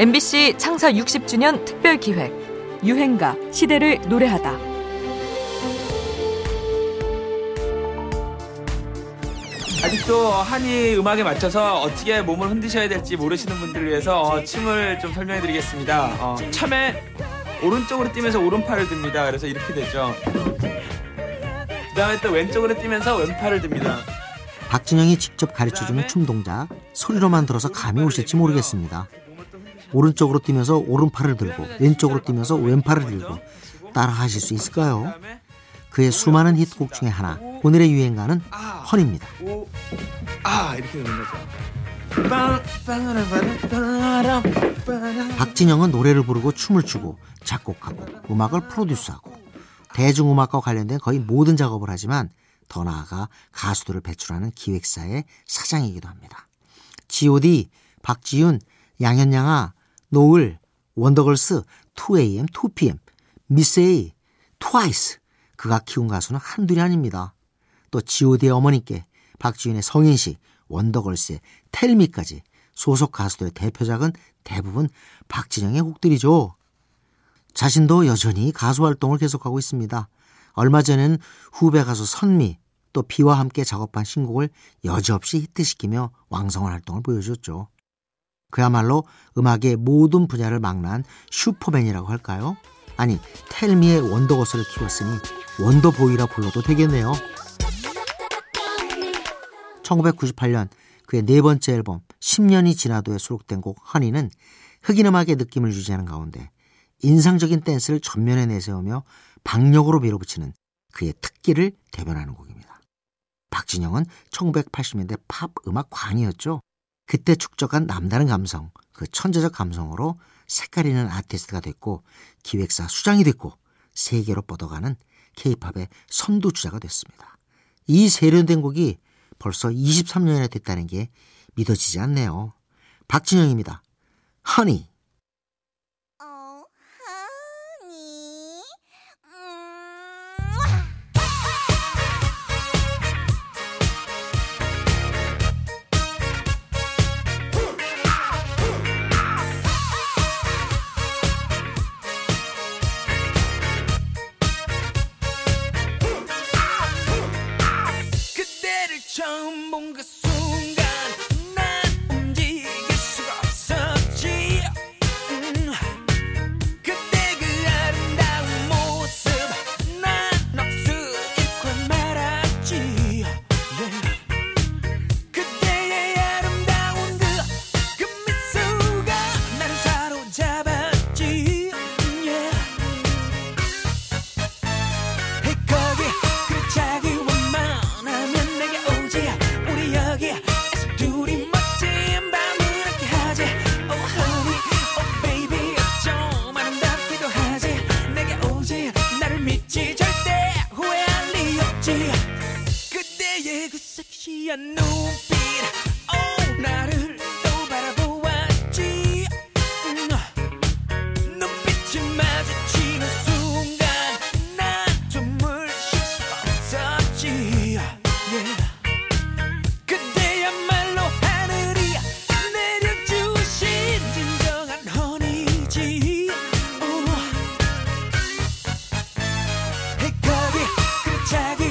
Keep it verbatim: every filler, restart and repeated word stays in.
엠비씨 창사 육십 주년 특별기획 유행가 시대를 노래하다. 아직도 한이 음악에 맞춰서 어떻게 몸을 흔드셔야 될지 모르시는 분들을 위해서 어, 춤을 좀 설명해드리겠습니다. 어, 참에 오른쪽으로 뛰면서 오른팔을 듭니다. 그래서 이렇게 되죠. 그 다음에 또 왼쪽으로 뛰면서 왼팔을 듭니다. 박진영이 직접 가르쳐주는 춤 동작, 소리로만 들어서 감이 오실지 모르겠습니다. 오른쪽으로 뛰면서 오른팔을 들고 왼쪽으로 뛰면서 왼팔을 들고 따라하실 수 있을까요? 그의 수많은 히트곡 중에 하나, 오늘의 유행가는 허니입니다. 아, 이렇게 되는 거죠. 박진영은 노래를 부르고 춤을 추고 작곡하고 음악을 프로듀스하고 대중음악과 관련된 거의 모든 작업을 하지만 더 나아가 가수들을 배출하는 기획사의 사장이기도 합니다. 지오디, 박지윤, 양현양아, 노을, 원더걸스, 투 에이엠, 투 피엠, 미스에이, 트와이스, 그가 키운 가수는 한둘이 아닙니다. 또 지오디의 어머니께 박지윤의 성인식, 원더걸스의 텔미까지 소속 가수들의 대표작은 대부분 박진영의 곡들이죠. 자신도 여전히 가수 활동을 계속하고 있습니다. 얼마 전에는 후배 가수 선미, 또 비와 함께 작업한 신곡을 여지없이 히트시키며 왕성한 활동을 보여줬죠. 그야말로 음악의 모든 분야를 망라한 슈퍼맨이라고 할까요? 아니, 텔미의 원더걸스를 키웠으니 원더보이라 불러도 되겠네요. 천구백구십팔 년 그의 네 번째 앨범 십 년이 지나도에 수록된 곡 허니는 흑인 음악의 느낌을 유지하는 가운데 인상적인 댄스를 전면에 내세우며 박력으로 밀어붙이는 그의 특기를 대변하는 곡입니다. 박진영은 천구백팔십 년대 팝 음악 광이었죠. 그때 축적한 남다른 감성, 그 천재적 감성으로 색깔 있는 아티스트가 됐고 기획사 수장이 됐고 세계로 뻗어가는 케이팝의 선두주자가 됐습니다. 이 세련된 곡이 벌써 이십삼 년이나 됐다는 게 믿어지지 않네요. 박진영입니다. Honey. 처음 본 그 순간 난 움직일 수가 없었지. 음, 그때 그 아름다운 모습 난 억수입고 말았지. yeah. 그때의 아름다운 그, 그 미소가 나를 사로잡았지. yeah. hey, 거기 그 자기 섹시한 눈빛, 오, 나를 또 바라보았지. 눈빛이 마주치는 순간 난 춤을 쉴 수가 없었지. yeah. 그때야말로 하늘이 내려주신 진정한 허니지. 거기 그 자기